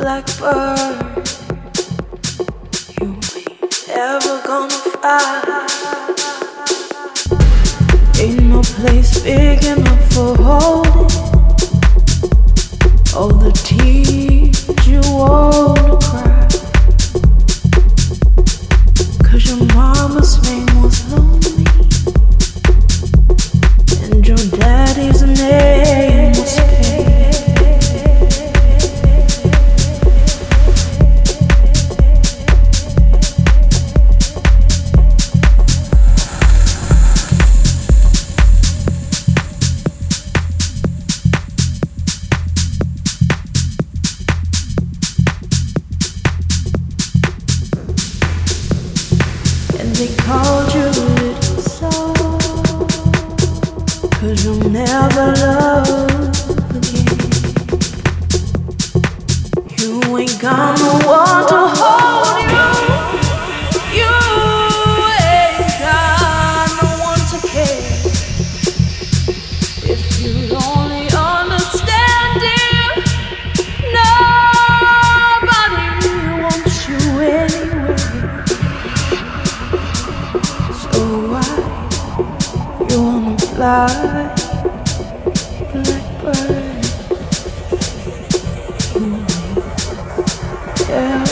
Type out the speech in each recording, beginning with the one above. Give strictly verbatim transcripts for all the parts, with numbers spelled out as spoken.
Blackbird, you ain't ever gonna fly. Ain't no place big enough for holding all the tears you wanna cry. Cause your mama's name was lonely, and your daddy's name was pain. They called you a little soul, cause you'll never love again. You ain't gonna want to hold you, you ain't gonna want to care. If you only understand it, nobody wants you anyway. You wanna fly, blackbird? Mm. Yeah.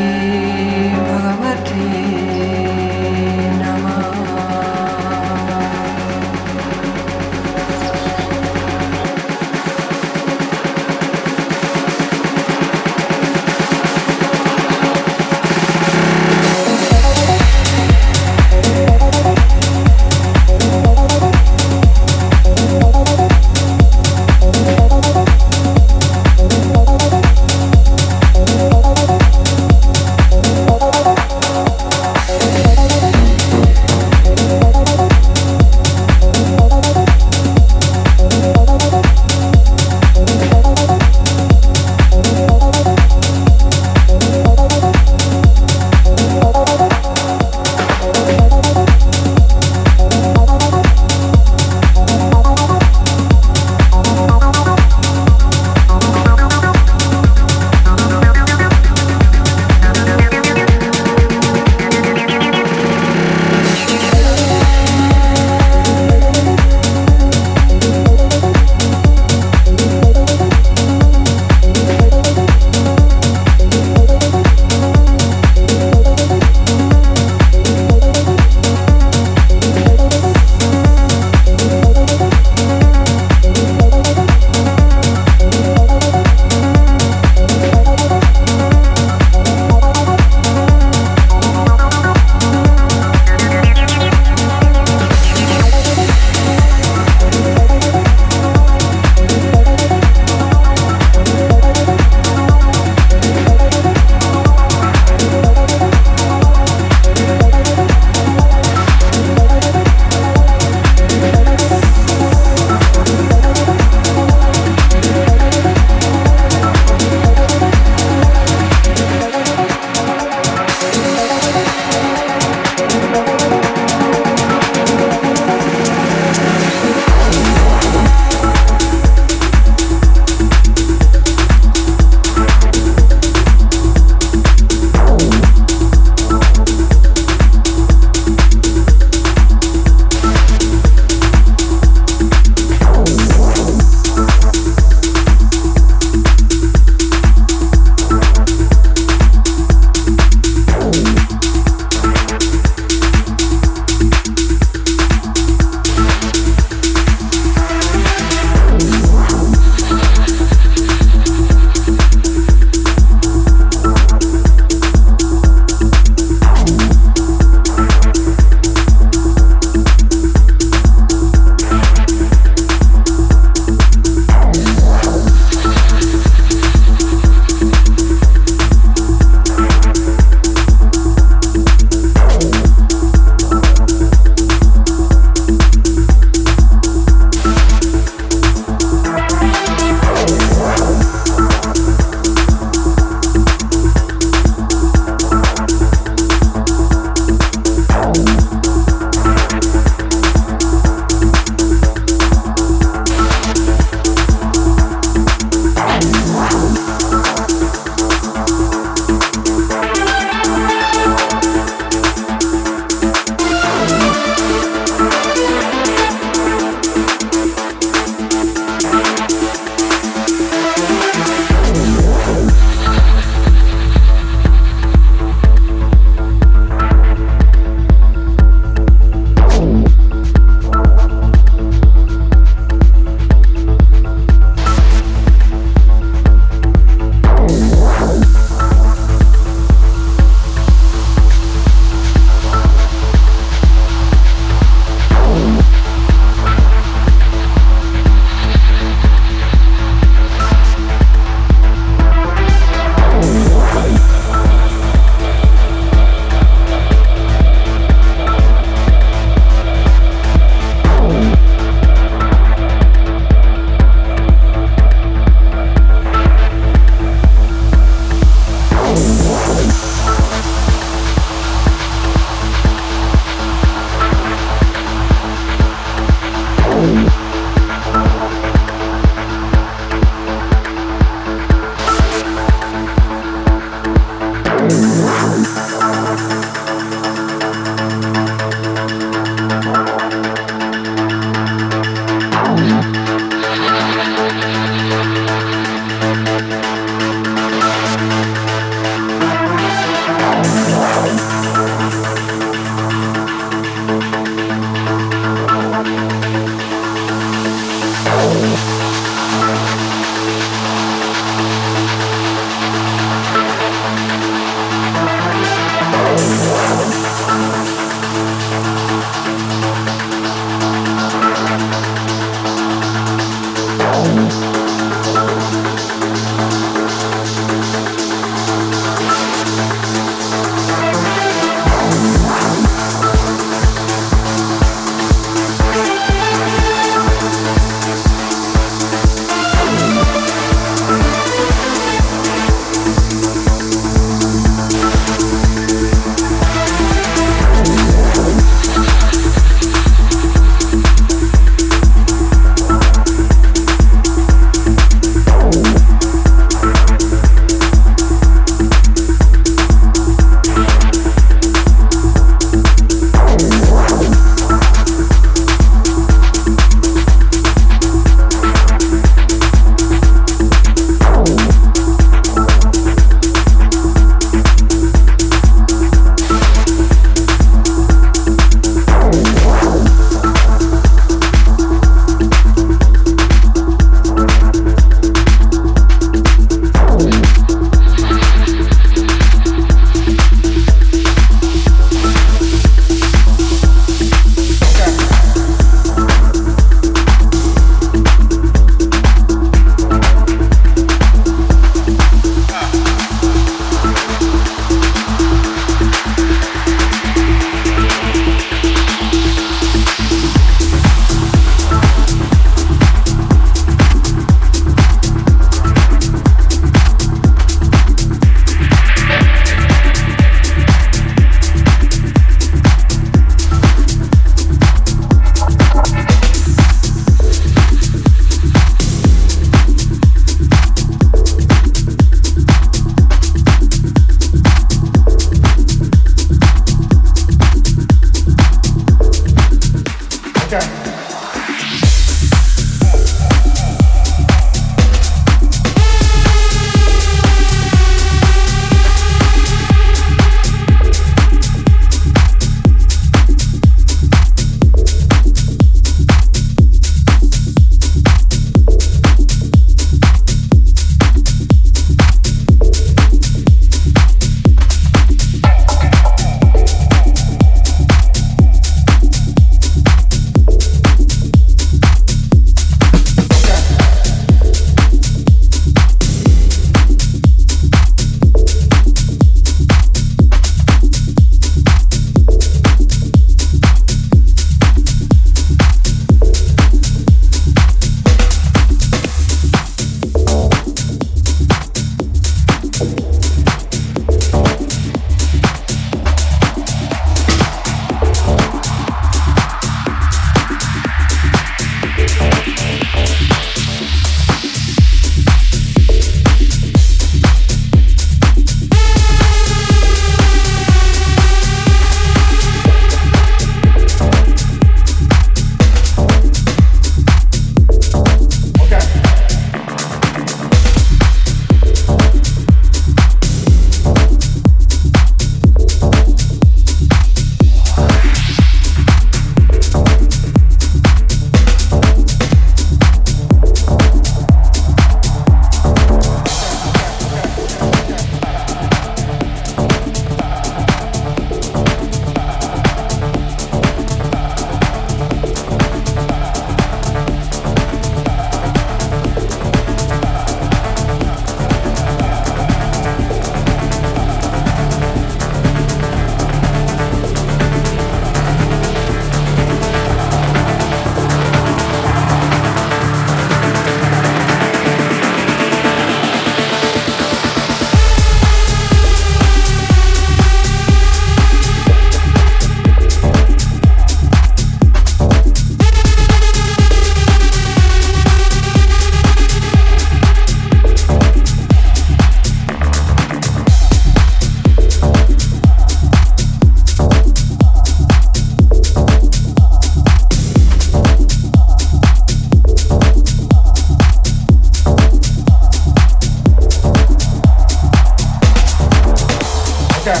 Okay.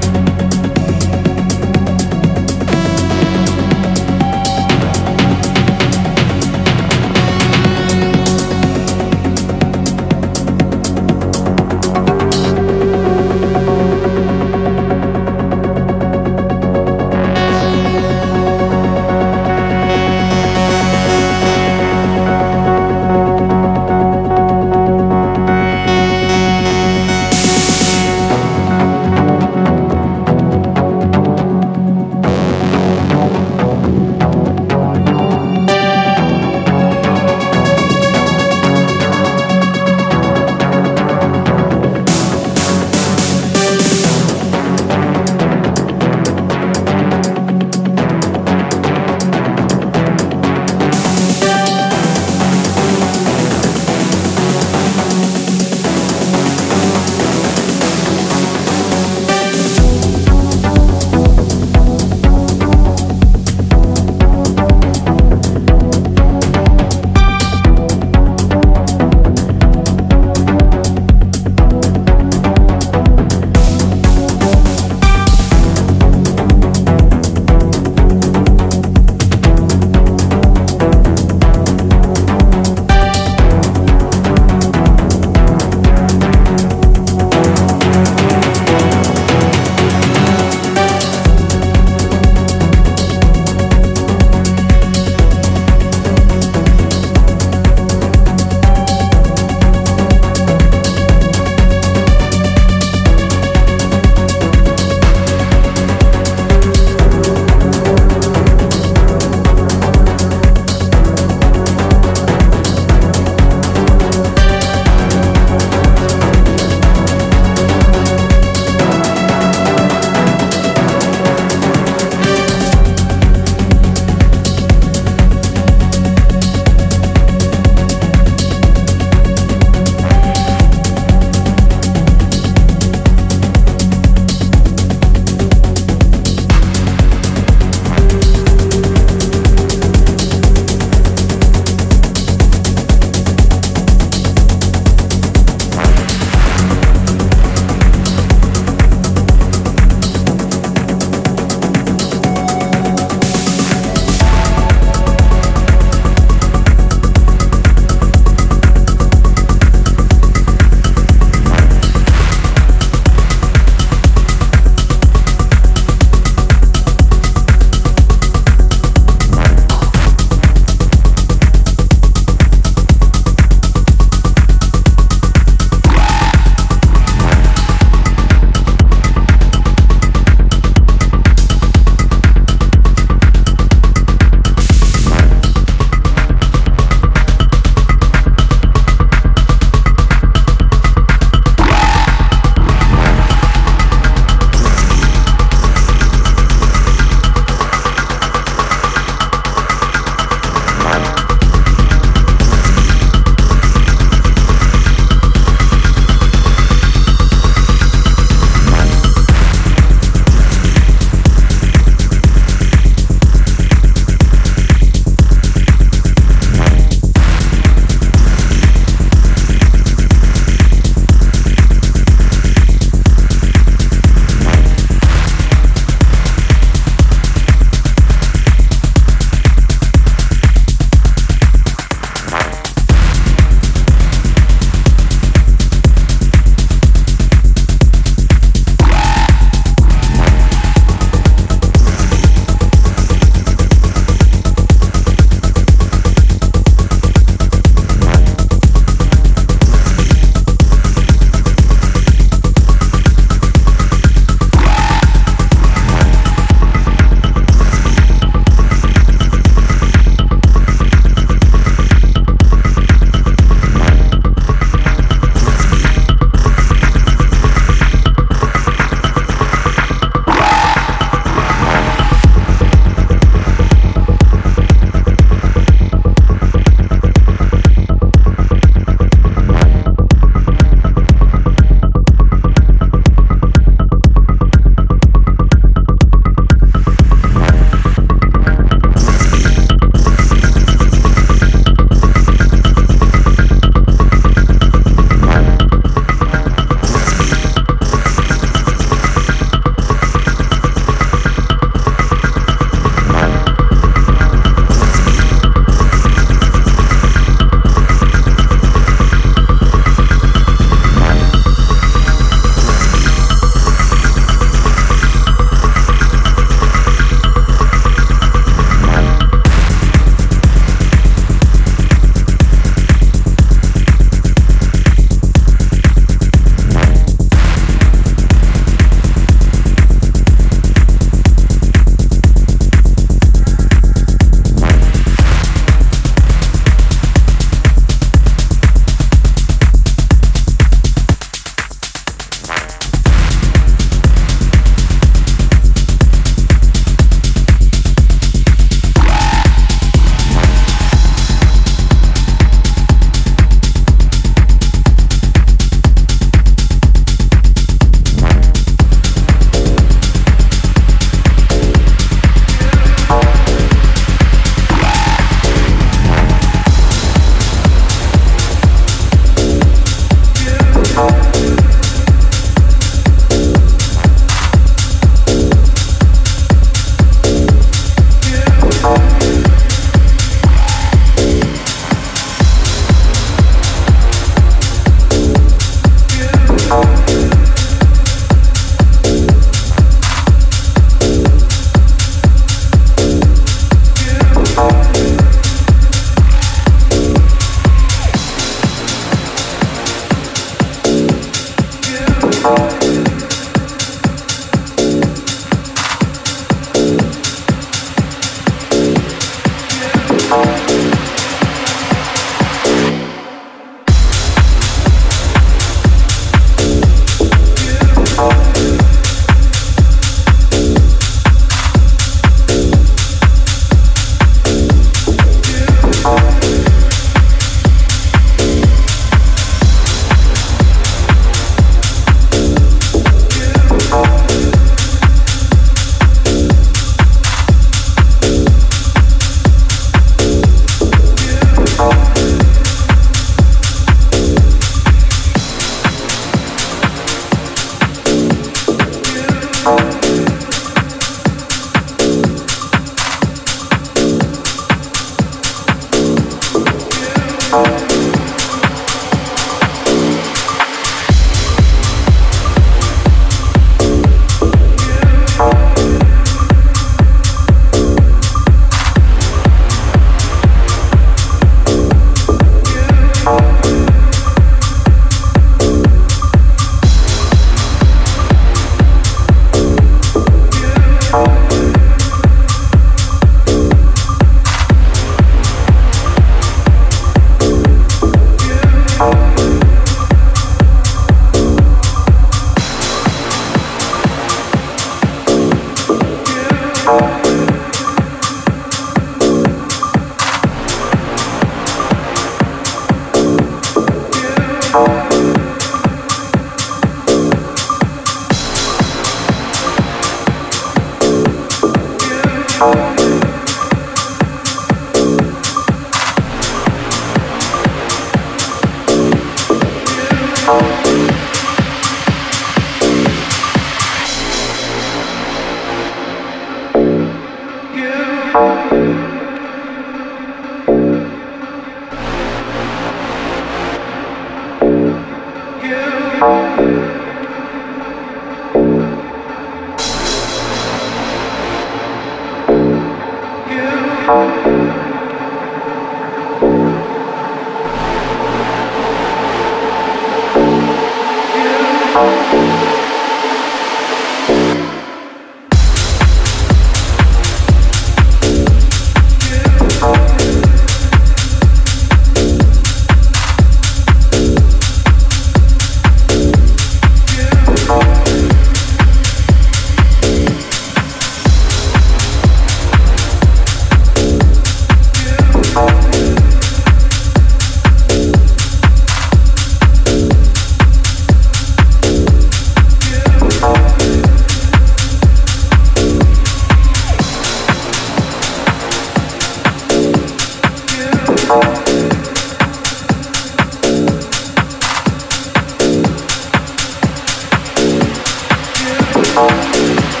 Oh.